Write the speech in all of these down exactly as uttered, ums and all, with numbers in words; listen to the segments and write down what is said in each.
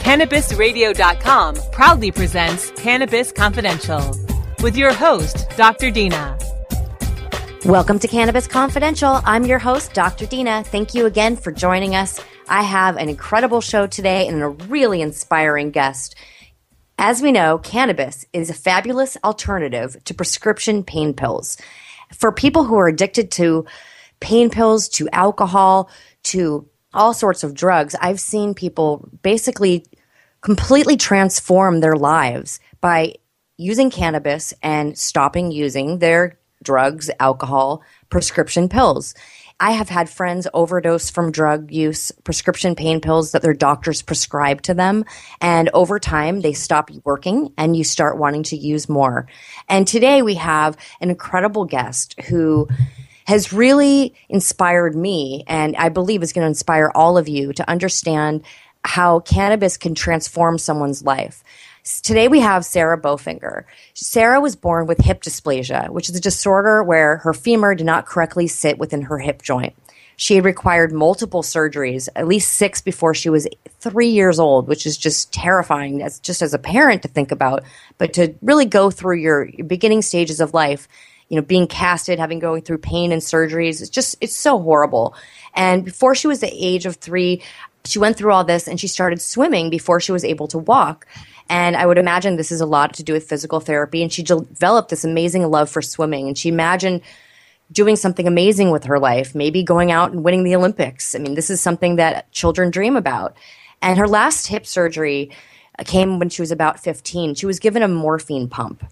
Cannabis Radio dot com proudly presents Cannabis Confidential with your host, Doctor Dina. Welcome to Cannabis Confidential. I'm your host, Doctor Dina. Thank you again for joining us. I have an incredible show today and a really inspiring guest. As we know, cannabis is a fabulous alternative to prescription pain pills. For people who are addicted to pain pills, to alcohol, to all sorts of drugs, I've seen people basically completely transform their lives by using cannabis and stopping using their drugs, alcohol, prescription pills. I have had friends overdose from drug use, prescription pain pills that their doctors prescribe to them, and over time they stop working and you start wanting to use more. And today we have an incredible guest who has really inspired me, and I believe is going to inspire all of you to understand how cannabis can transform someone's life. Today we have Sarah Bofinger. Sarah was born with hip dysplasia, which is a disorder where her femur did not correctly sit within her hip joint. She had required multiple surgeries, at least six before she was three years old, which is just terrifying as, just as a parent to think about, but to really go through your beginning stages of life, you know, being casted, having going through pain and surgeries. It's just, it's so horrible. And before she was the age of three, she went through all this and she started swimming before she was able to walk. And I would imagine this is a lot to do with physical therapy. And she developed this amazing love for swimming. And she imagined doing something amazing with her life, maybe going out and winning the Olympics. I mean, this is something that children dream about. And her last hip surgery came when she was about fifteen. She was given a morphine pump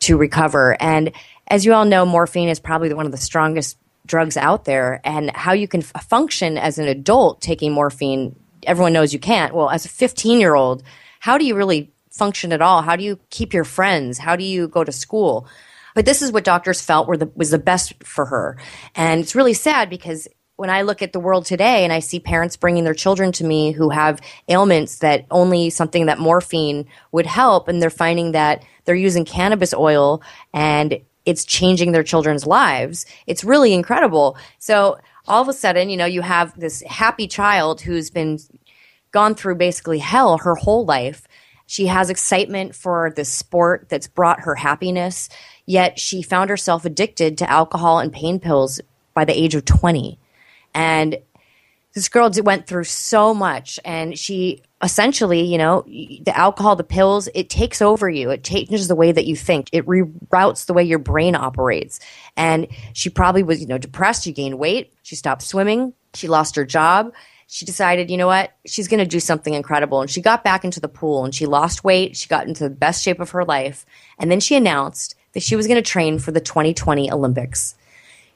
to recover. And as you all know, morphine is probably one of the strongest drugs out there, and how you can f- function as an adult taking morphine, everyone knows you can't. Well, as a fifteen-year-old, how do you really function at all? How do you keep your friends? How do you go to school? But this is what doctors felt were the, was the best for her. And it's really sad because when I look at the world today and I see parents bringing their children to me who have ailments that only something that morphine would help, and they're finding that they're using cannabis oil and it's changing their children's lives. It's really incredible. So all of a sudden, you know, you have this happy child who's been gone through basically hell her whole life. She has excitement for this sport that's brought her happiness, yet she found herself addicted to alcohol and pain pills by the age of twenty. And this girl went through so much, and she essentially, you know, the alcohol, the pills, it takes over you. It changes the way that you think. It reroutes the way your brain operates. And she probably was, you know, depressed. She gained weight. She stopped swimming. She lost her job. She decided, you know what, she's going to do something incredible. And she got back into the pool, and she lost weight. She got into the best shape of her life. And then she announced that she was going to train for the twenty twenty Olympics.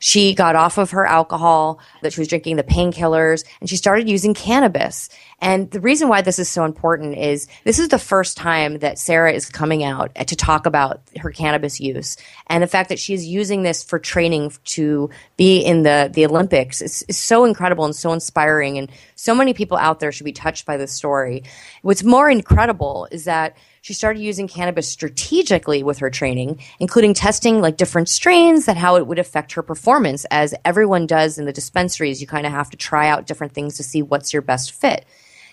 She got off of her alcohol, that she was drinking the painkillers, and she started using cannabis. And the reason why this is so important is this is the first time that Sarah is coming out to talk about her cannabis use. And the fact that she's using this for training to be in the, the Olympics is, is so incredible and so inspiring. And so many people out there should be touched by this story. What's more incredible is that she started using cannabis strategically with her training, including testing like different strains and how it would affect her performance. As everyone does in the dispensaries, you kind of have to try out different things to see what's your best fit.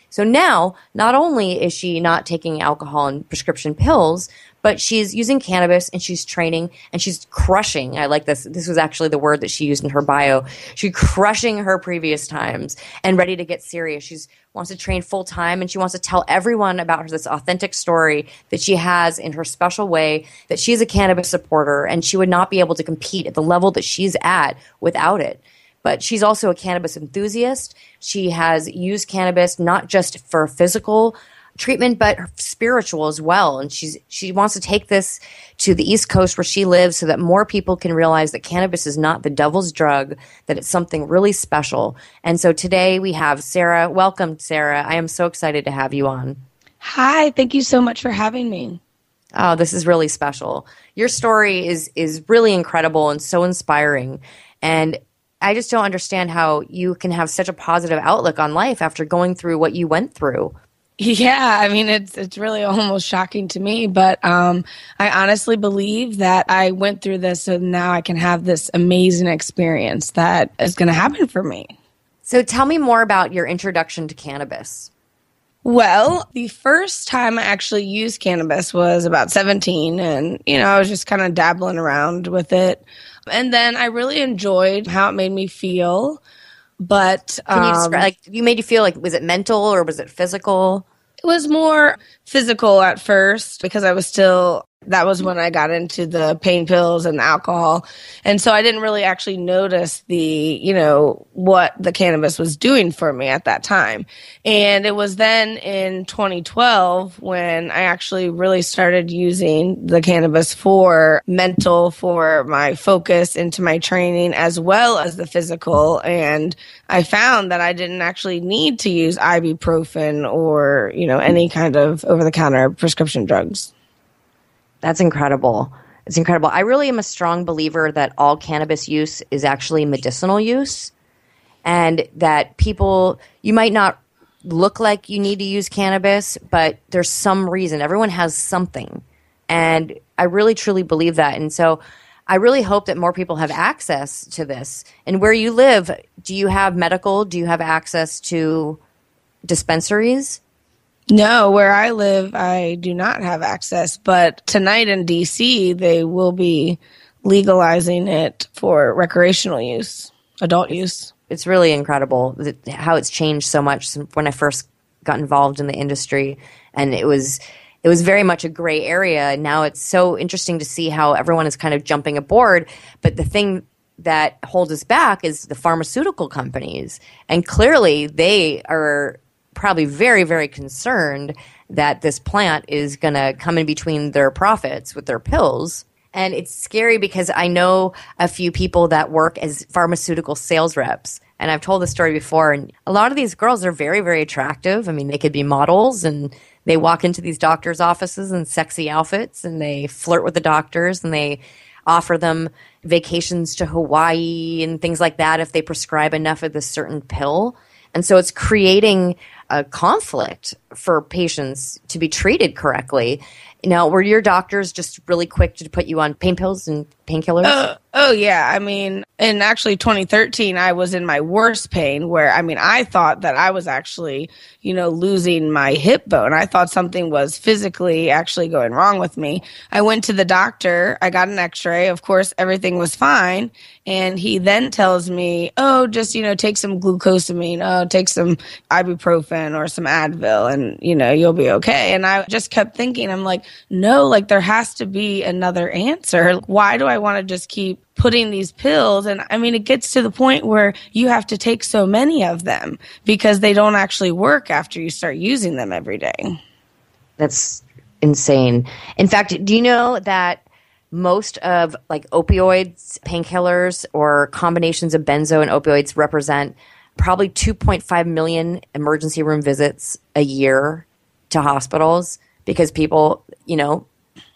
So now, not only is she not taking alcohol and prescription pills, but she's using cannabis and she's training and she's crushing. I like this. This was actually the word that she used in her bio. She's crushing her previous times and ready to get serious. She wants to train full time, and she wants to tell everyone about her, this authentic story that she has in her special way, that she's a cannabis supporter and she would not be able to compete at the level that she's at without it. But she's also a cannabis enthusiast. She has used cannabis not just for physical treatment, but spiritual as well. And she's she wants to take this to the East Coast where she lives so that more people can realize that cannabis is not the devil's drug, that it's something really special. And so today we have Sarah. Welcome, Sarah. I am so excited to have you on. Hi. Thank you so much for having me. oh, this is really special. Your story is is really incredible and so inspiring. And I just don't understand how you can have such a positive outlook on life after going through what you went through. Yeah, I mean, it's it's really almost shocking to me, but um, I honestly believe that I went through this, so now I can have this amazing experience that is going to happen for me. So tell me more about your introduction to cannabis. Well, the first time I actually used cannabis was about seventeen, and, you know, I was just kind of dabbling around with it. And then I really enjoyed how it made me feel. But um, can you describe, like, you made you feel like, was it mental or was it physical? It was more physical at first because I was still, that was when I got into the pain pills and the alcohol. And so I didn't really actually notice the, you know, what the cannabis was doing for me at that time. And it was then in twenty twelve when I actually really started using the cannabis for mental, for my focus into my training, as well as the physical. And I found that I didn't actually need to use ibuprofen or, you know, any kind of over-the-counter prescription drugs. That's incredible. It's incredible. I really am a strong believer that all cannabis use is actually medicinal use, and that people, you might not look like you need to use cannabis, but there's some reason. Everyone has something. And I really, truly believe that. And so I really hope that more people have access to this. And where you live, do you have medical? Do you have access to dispensaries? No, where I live, I do not have access. But tonight in D C, they will be legalizing it for recreational use, adult use. It's really incredible how it's changed so much since when I first got involved in the industry. And it was it was very much a gray area. Now it's so interesting to see how everyone is kind of jumping aboard. But the thing that holds us back is the pharmaceutical companies. And clearly they are probably very, very concerned that this plant is going to come in between their profits with their pills. And it's scary because I know a few people that work as pharmaceutical sales reps. And I've told this story before. And a lot of these girls are very, very attractive. I mean, they could be models, and they walk into these doctors' offices in sexy outfits, and they flirt with the doctors, and they offer them vacations to Hawaii and things like that if they prescribe enough of this certain pill. And so it's creating a conflict for patients to be treated correctly. Now, were your doctors just really quick to put you on pain pills and painkillers? Uh, oh, yeah. I mean, in actually twenty thirteen, I was in my worst pain where, I mean, I thought that I was actually, you know, losing my hip bone. I thought something was physically actually going wrong with me. I went to the doctor. I got an x-ray. Of course, everything was fine. And he then tells me, oh, just, you know, take some glucosamine. Oh, take some ibuprofen or some Advil and, you know, you'll be okay. And I just kept thinking, I'm like, no, like there has to be another answer. Why do I want to just keep putting these pills? And I mean, it gets to the point where you have to take so many of them because they don't actually work after you start using them every day. That's insane. In fact, do you know that most of like opioids, painkillers, or combinations of benzo and opioids represent probably two point five million emergency room visits a year to hospitals because people, you know,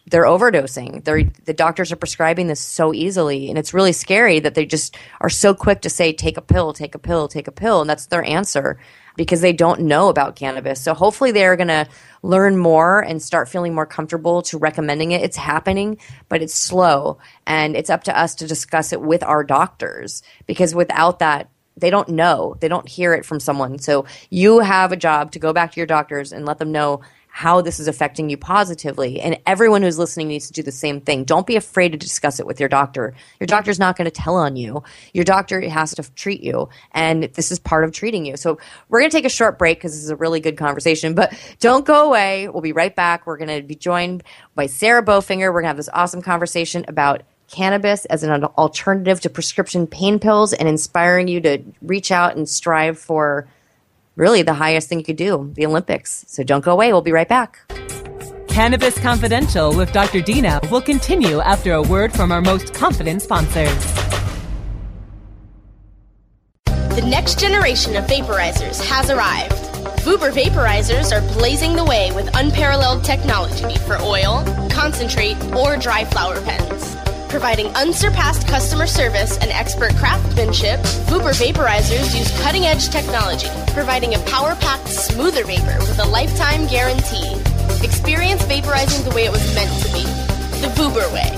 they're overdosing. They're, the doctors are prescribing this so easily, and it's really scary that they just are so quick to say, take a pill, take a pill, take a pill, and that's their answer because they don't know about cannabis. So hopefully they're going to learn more and start feeling more comfortable to recommending it. It's happening, but it's slow, and it's up to us to discuss it with our doctors because without that, they don't know. They don't hear it from someone. So you have a job to go back to your doctors and let them know how this is affecting you positively. And everyone who's listening needs to do the same thing. Don't be afraid to discuss it with your doctor. Your doctor's not going to tell on you. Your doctor has to treat you. And this is part of treating you. So we're going to take a short break because this is a really good conversation. But don't go away. We'll be right back. We're going to be joined by Sarah Bofinger. We're going to have this awesome conversation about cannabis as an alternative to prescription pain pills and inspiring you to reach out and strive for really the highest thing you could do, the Olympics. So don't go away. We'll be right back. Cannabis Confidential with Doctor Dina will continue after a word from our most confident sponsors. The next generation of vaporizers has arrived. VUBER vaporizers are blazing the way with unparalleled technology for oil, concentrate, or dry flower pens. Providing unsurpassed customer service and expert craftsmanship, VUBER vaporizers use cutting-edge technology, providing a power-packed, smoother vapor with a lifetime guarantee. Experience vaporizing the way it was meant to be, the VUBER way.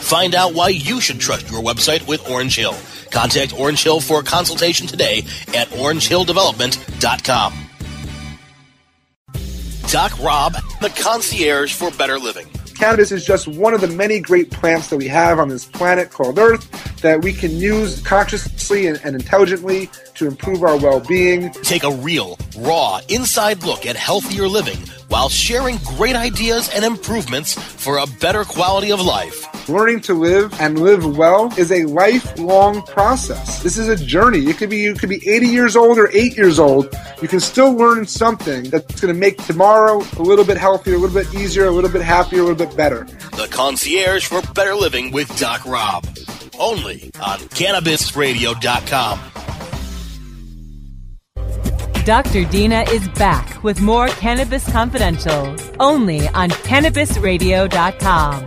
Find out why you should trust your website with Orange Hill. Contact Orange Hill for a consultation today at orange hill development dot com. Doc Rob, the concierge for better living. Cannabis is just one of the many great plants that we have on this planet called Earth that we can use consciously and, and intelligently to improve our well-being. Take a real, raw, inside look at healthier living while sharing great ideas and improvements for a better quality of life. Learning to live and live well is a lifelong process. This is a journey. It could be you could be eighty years old or eight years old. You can still learn something that's going to make tomorrow a little bit healthier, a little bit easier, a little bit happier, a little bit better. The Concierge for Better Living with Doc Rob. Only on Cannabis Radio dot com. Doctor Dina is back with more Cannabis Confidential. Only on Cannabis Radio dot com.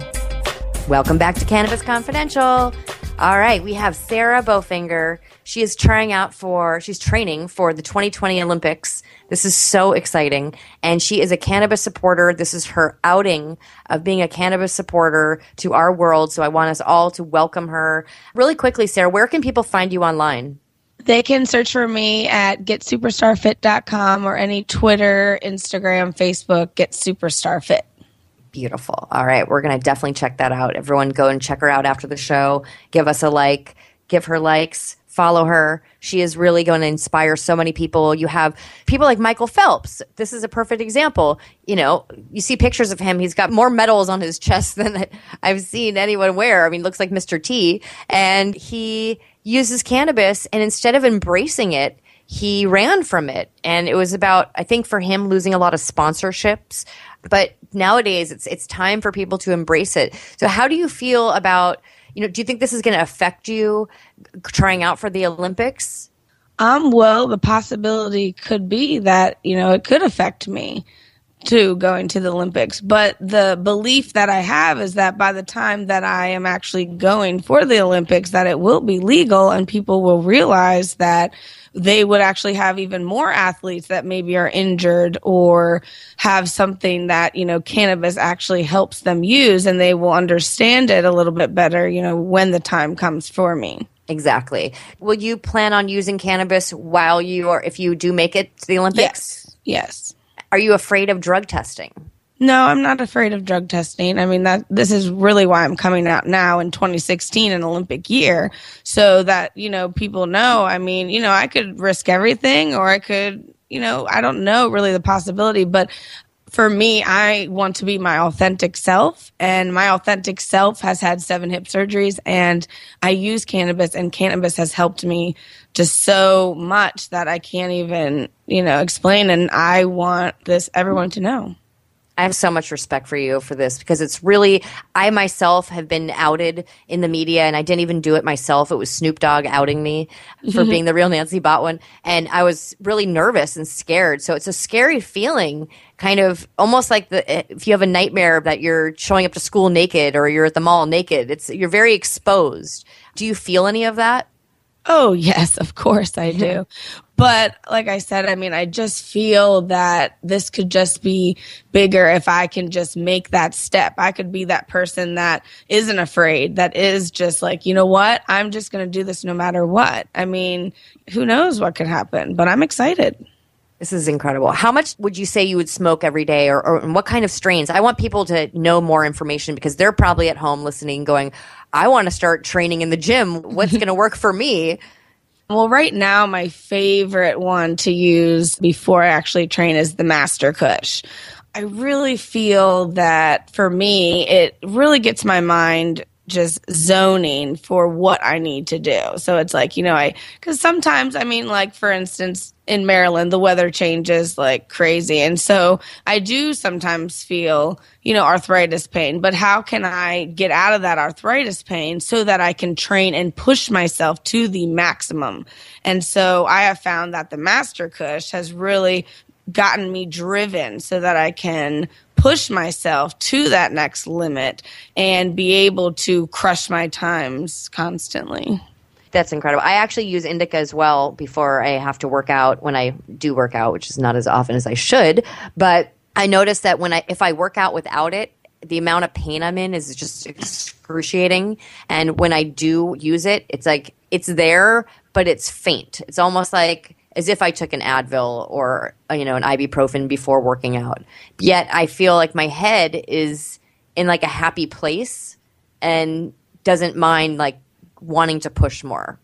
Welcome back to Cannabis Confidential. All right, we have Sarah Bofinger. She is trying out for, she's training for the twenty twenty Olympics. This is so exciting. And she is a cannabis supporter. This is her outing of being a cannabis supporter to our world. So I want us all to welcome her. Really quickly, Sarah, where can people find you online? They can search for me at get superstar fit dot com or any Twitter, Instagram, Facebook, get superstar fit. Beautiful. All right. We're going to definitely check that out. Everyone go and check her out after the show. Give us a like. Give her likes. Follow her. She is really going to inspire so many people. You have people like Michael Phelps. This is a perfect example. You know, you see pictures of him. He's got more medals on his chest than I've seen anyone wear. I mean, looks like Mister T. And he uses cannabis, and instead of embracing it, he ran from it. And it was about, I think, for him losing a lot of sponsorships. But nowadays, it's it's time for people to embrace it. So how do you feel about, you know, do you think this is going to affect you trying out for the Olympics? Um, well, the possibility could be that, you know, it could affect me too going to the Olympics. But the belief that I have is that by the time that I am actually going for the Olympics, that it will be legal and people will realize that they would actually have even more athletes that maybe are injured or have something that, you know, cannabis actually helps them use, and they will understand it a little bit better, you know, when the time comes for me. Exactly. Will you plan on using cannabis while you are, if you do make it to the Olympics? Yes. Yes. Are you afraid of drug testing? No, I'm not afraid of drug testing. I mean, that this is really why I'm coming out now in twenty sixteen, an Olympic year, so that, you know, people know. I mean, you know, I could risk everything, or I could, you know, I don't know really the possibility. But for me, I want to be my authentic self, and my authentic self has had seven hip surgeries, and I use cannabis, and cannabis has helped me just so much that I can't even, you know, explain. And I want this, everyone to know. I have so much respect for you for this, because it's really, I myself have been outed in the media, and I didn't even do it myself. It was Snoop Dogg outing me for being the real Nancy Botwin. And I was really nervous and scared. So it's a scary feeling, kind of almost like the if you have a nightmare that you're showing up to school naked or you're at the mall naked. It's you're very exposed. Do you feel any of that? Oh, yes, of course I do. But like I said, I mean, I just feel that this could just be bigger if I can just make that step. I could be that person that isn't afraid, that is just like, you know what? I'm just going to do this no matter what. I mean, who knows what could happen, but I'm excited. This is incredible. How much would you say you would smoke every day, or, or what kind of strains? I want people to know more information, because they're probably at home listening going, I want to start training in the gym. What's going to work for me? Well, right now, my favorite one to use before I actually train is the Master Kush. I really feel that for me, it really gets my mind just zoning for what I need to do. So it's like, you know, I, because sometimes, I mean, like, for instance, in Maryland, the weather changes like crazy. And so I do sometimes feel, you know, arthritis pain, but how can I get out of that arthritis pain so that I can train and push myself to the maximum? And so I have found that the Master Kush has really gotten me driven so that I can push myself to that next limit and be able to crush my times constantly. That's incredible. I actually use indica as well before I have to work out, when I do work out, which is not as often as I should. But I notice that when I, if I work out without it, the amount of pain I'm in is just excruciating. And when I do use it, it's like it's there, but it's faint. It's almost like as if I took an Advil or, you know, an ibuprofen before working out. Yet I feel like my head is in like a happy place and doesn't mind like wanting to push more.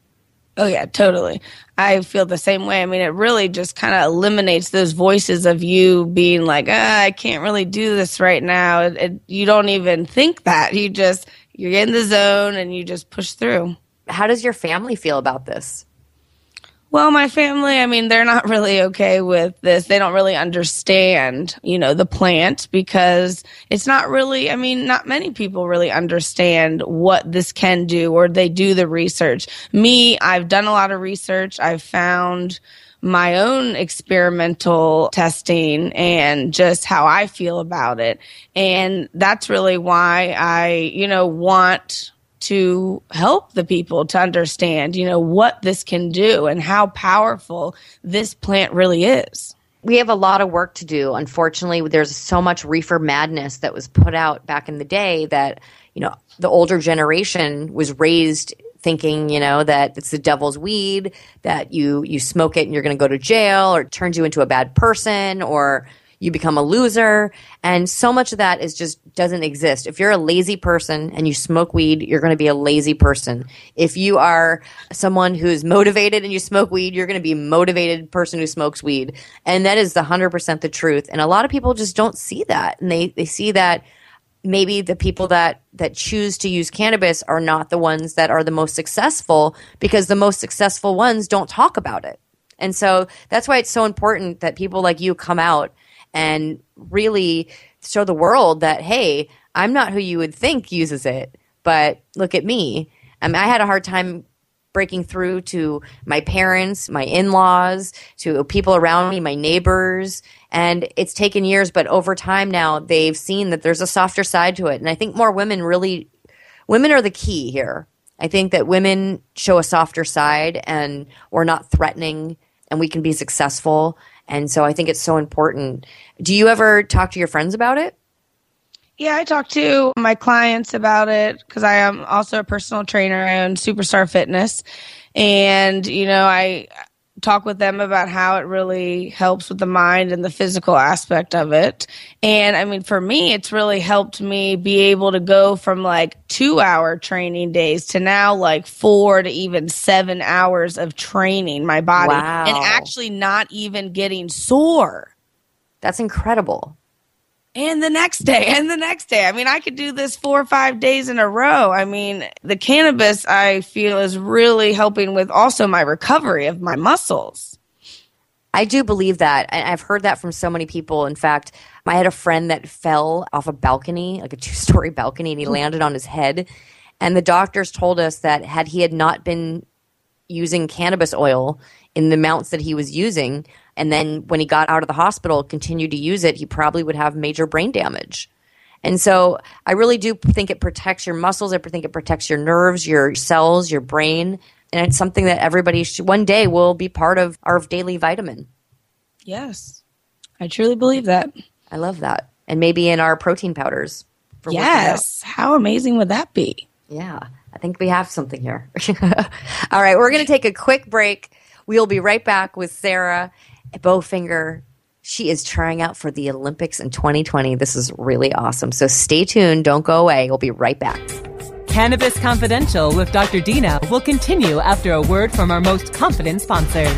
Oh, yeah, totally. I feel the same way. I mean, it really just kind of eliminates those voices of you being like, ah, I can't really do this right now. It, it, you don't even think that. You just, you're in the zone and you just push through. How does your family feel about this? Well, my family, I mean, they're not really okay with this. They don't really understand, you know, the plant, because it's not really, I mean, not many people really understand what this can do, or they do the research. Me, I've done a lot of research. I've found my own experimental testing and just how I feel about it. And that's really why I, you know, want to help the people to understand, you know, what this can do and how powerful this plant really is. We have a lot of work to do. Unfortunately, there's so much reefer madness that was put out back in the day that, you know, the older generation was raised thinking, you know, that it's the devil's weed, that you you smoke it and you're going to go to jail, or it turns you into a bad person, or you become a loser. And so much of that is just doesn't exist. If you're a lazy person and you smoke weed, you're going to be a lazy person. If you are someone who's motivated and you smoke weed, you're going to be a motivated person who smokes weed. And that is the one hundred percent the truth. And a lot of people just don't see that. And they, they see that maybe the people that, that choose to use cannabis are not the ones that are the most successful, because the most successful ones don't talk about it. And so that's why it's so important that people like you come out and really show the world that, hey, I'm not who you would think uses it, but look at me. I mean, I had a hard time breaking through to my parents, my in-laws, to people around me, my neighbors, and it's taken years, but over time now they've seen that there's a softer side to it. And I think more women really – women are the key here. I think that women show a softer side, and we're not threatening, and we can be successful. And so I think it's so important. Do you ever talk to your friends about it? Yeah, I talk to my clients about it, because I am also a personal trainer. I own Superstar Fitness. And, you know, I talk with them about how it really helps with the mind and the physical aspect of it. And, I mean, for me, it's really helped me be able to go from, like, two-hour training days to now, like, four to even seven hours of training my body. Wow. And actually not even getting sore. That's incredible. And the next day, and the next day. I mean, I could do this four or five days in a row. I mean, the cannabis, I feel, is really helping with also my recovery of my muscles. I do believe that. And I've heard that from so many people. In fact, I had a friend that fell off a balcony, like a two-story balcony, and he landed on his head. And the doctors told us that had he had not been using cannabis oil in the amounts that he was using, and then when he got out of the hospital, continued to use it, he probably would have major brain damage. And so I really do think it protects your muscles. I think it protects your nerves, your cells, your brain. And it's something that everybody should, one day will be part of our daily vitamin. Yes. I truly believe that. I love that. And maybe in our protein powders. For yes. How amazing would that be? Yeah. I think we have something here. All right. We're going to take a quick break. We'll be right back with Sarah Bofinger. She is trying out for the Olympics in twenty twenty. This is really awesome. So stay tuned. Don't go away. We'll be right back. Cannabis Confidential with Doctor Dina will continue after a word from our most confident sponsors.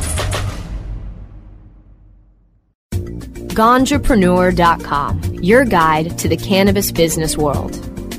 Gondrepreneur dot com, your guide to the cannabis business world.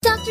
Doctor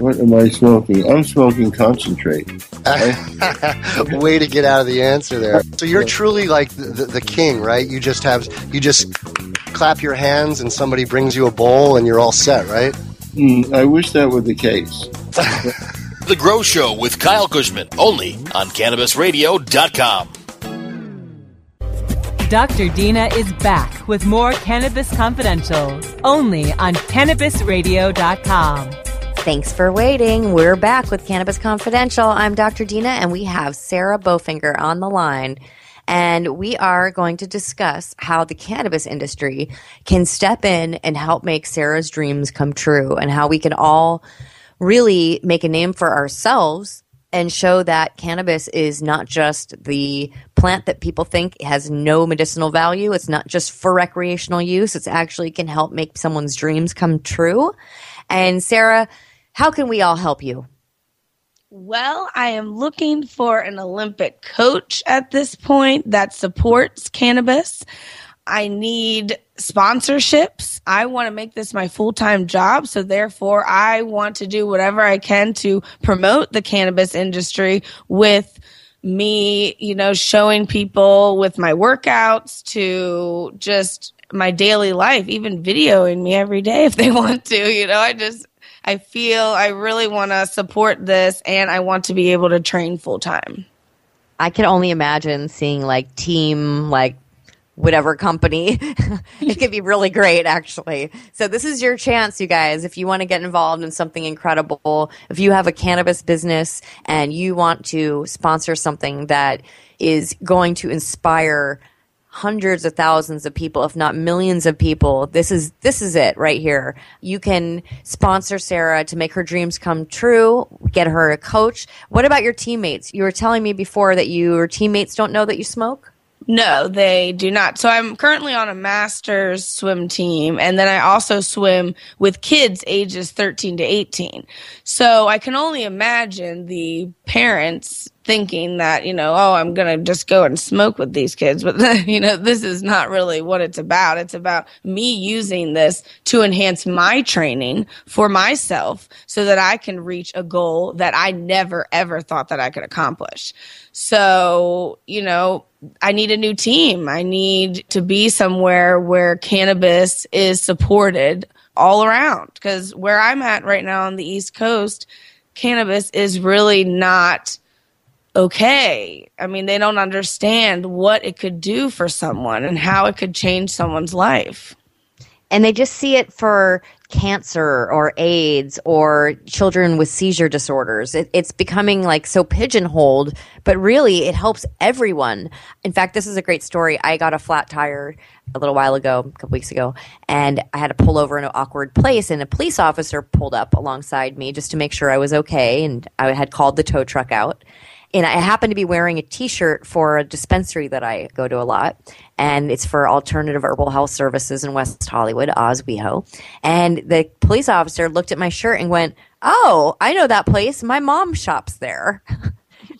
What am I smoking? I'm smoking concentrate. Way to get out of the answer there. So you're truly like the, the, the king, right? You just have, you just clap your hands and somebody brings you a bowl and you're all set, right? Mm, I wish that were the case. The Grow Show with Kyle Cushman, only on Cannabis Radio dot com. Doctor Dina is back with more Cannabis Confidential, only on Cannabis Radio dot com. Thanks for waiting. We're back with Cannabis Confidential. I'm Doctor Dina, and we have Sarah Bofinger on the line. And we are going to discuss how the cannabis industry can step in and help make Sarah's dreams come true, and how we can all really make a name for ourselves and show that cannabis is not just the plant that people think has no medicinal value. It's not just for recreational use. It's actually can help make someone's dreams come true. And Sarah, how can we all help you? Well, I am looking for an Olympic coach at this point that supports cannabis. I need sponsorships. I want to make this my full-time job, so therefore I want to do whatever I can to promote the cannabis industry with me, you know, showing people with my workouts to just my daily life, even videoing me every day if they want to, you know. I just, I feel I really want to support this, and I want to be able to train full time. I can only imagine seeing like team, like whatever company. It could be really great, actually. So this is your chance, you guys. If you want to get involved in something incredible, if you have a cannabis business and you want to sponsor something that is going to inspire hundreds of thousands of people, if not millions of people, this is this is it right here. You can sponsor Sarah to make her dreams come true, get her a coach. What about your teammates? You were telling me before that your teammates don't know that you smoke? No, they do not. So I'm currently on a master's swim team, and then I also swim with kids ages thirteen to eighteen. So I can only imagine the parents thinking that, you know, oh, I'm going to just go and smoke with these kids. But, you know, this is not really what it's about. It's about me using this to enhance my training for myself so that I can reach a goal that I never, ever thought that I could accomplish. So, you know, I need a new team. I need to be somewhere where cannabis is supported all around, because where I'm at right now on the East Coast, cannabis is really not okay. I mean, they don't understand what it could do for someone and how it could change someone's life. And they just see it for cancer or AIDS or children with seizure disorders. It, it's becoming like so pigeonholed, but really it helps everyone. In fact, this is a great story. I got a flat tire a little while ago, a couple weeks ago, and I had to pull over in an awkward place, and a police officer pulled up alongside me just to make sure I was okay, and I had called the tow truck out. And I happen to be wearing a T-shirt for a dispensary that I go to a lot, and it's for Alternative Herbal Health Services in West Hollywood, Ozweho. And the police officer looked at my shirt and went, "Oh, I know that place. My mom shops there."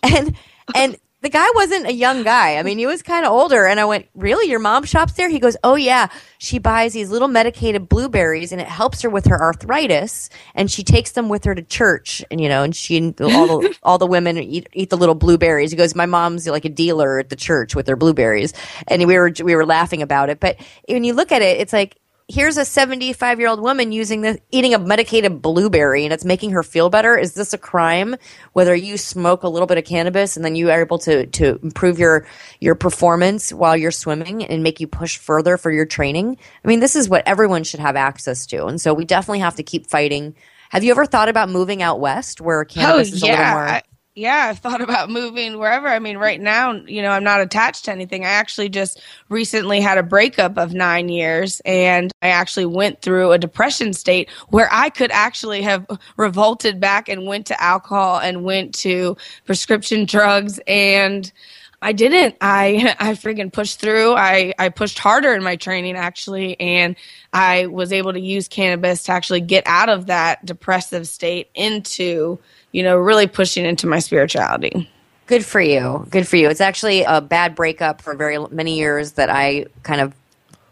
and and the guy wasn't a young guy. I mean, he was kind of older. And I went, "Really? Your mom shops there?" He goes, "Oh, yeah. She buys these little medicated blueberries, and it helps her with her arthritis. And she takes them with her to church. And, you know, and she and all the, all the women eat, eat the little blueberries." He goes, "My mom's like a dealer at the church with her blueberries." And we were, we were laughing about it. But when you look at it, it's like, here's a seventy-five-year-old woman using this, eating a medicated blueberry, and it's making her feel better. Is this a crime? Whether you smoke a little bit of cannabis and then you are able to to improve your your performance while you're swimming and make you push further for your training. I mean, this is what everyone should have access to, and so we definitely have to keep fighting. Have you ever thought about moving out west where cannabis oh, is yeah. a little more? I- Yeah, I've thought about moving wherever. I mean, right now, you know, I'm not attached to anything. I actually just recently had a breakup of nine years, and I actually went through a depression state where I could actually have revolted back and went to alcohol and went to prescription drugs, and I didn't. I I freaking pushed through. I, I pushed harder in my training, actually, and I was able to use cannabis to actually get out of that depressive state into, you know, really pushing into my spirituality. Good for you. Good for you. It's actually a bad breakup for very many years that I kind of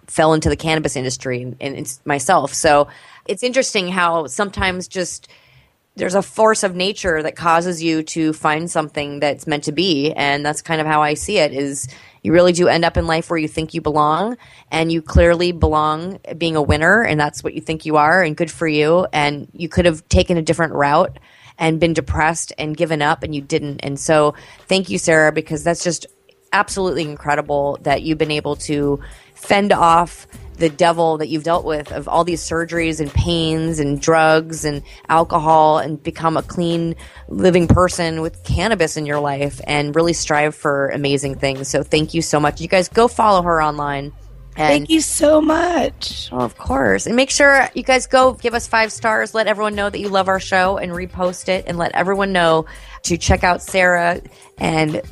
fell into the cannabis industry and, and it's myself. So it's interesting how sometimes just there's a force of nature that causes you to find something that's meant to be. And that's kind of how I see it is you really do end up in life where you think you belong, and you clearly belong being a winner, and that's what you think you are, and good for you. And you could have taken a different route and been depressed and given up, and you didn't. And so thank you, Sarah, because that's just absolutely incredible that you've been able to fend off the devil that you've dealt with of all these surgeries and pains and drugs and alcohol, and become a clean living person with cannabis in your life and really strive for amazing things. So thank you so much. You guys go follow her online. And thank you so much. Oh, of course. And make sure you guys go give us five stars. Let everyone know that you love our show and repost it, and let everyone know to check out Sarah. And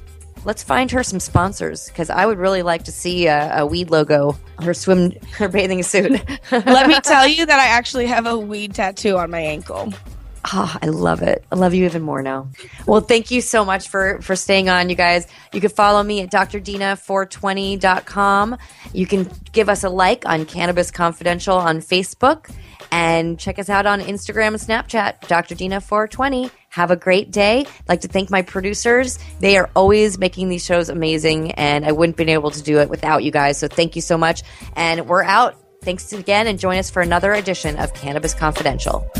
let's find her some sponsors, because I would really like to see a, a weed logo, her swim, her bathing suit. Let me tell you that I actually have a weed tattoo on my ankle. Oh, I love it. I love you even more now. Well, thank you so much for, for staying on, you guys. You can follow me at D R Dina four twenty dot com. You can give us a like on Cannabis Confidential on Facebook, and check us out on Instagram and Snapchat, D R Dina four twenty. Have a great day. I'd like to thank my producers. They are always making these shows amazing, and I wouldn't have been able to do it without you guys. So thank you so much. And we're out. Thanks again, and join us for another edition of Cannabis Confidential.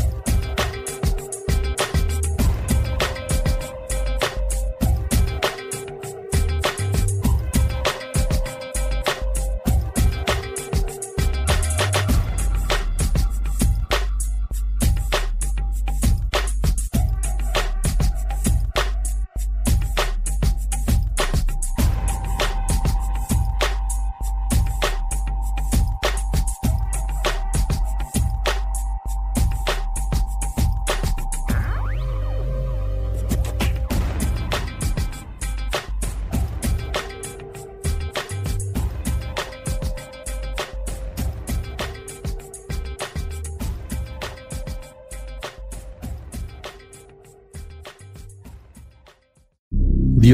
The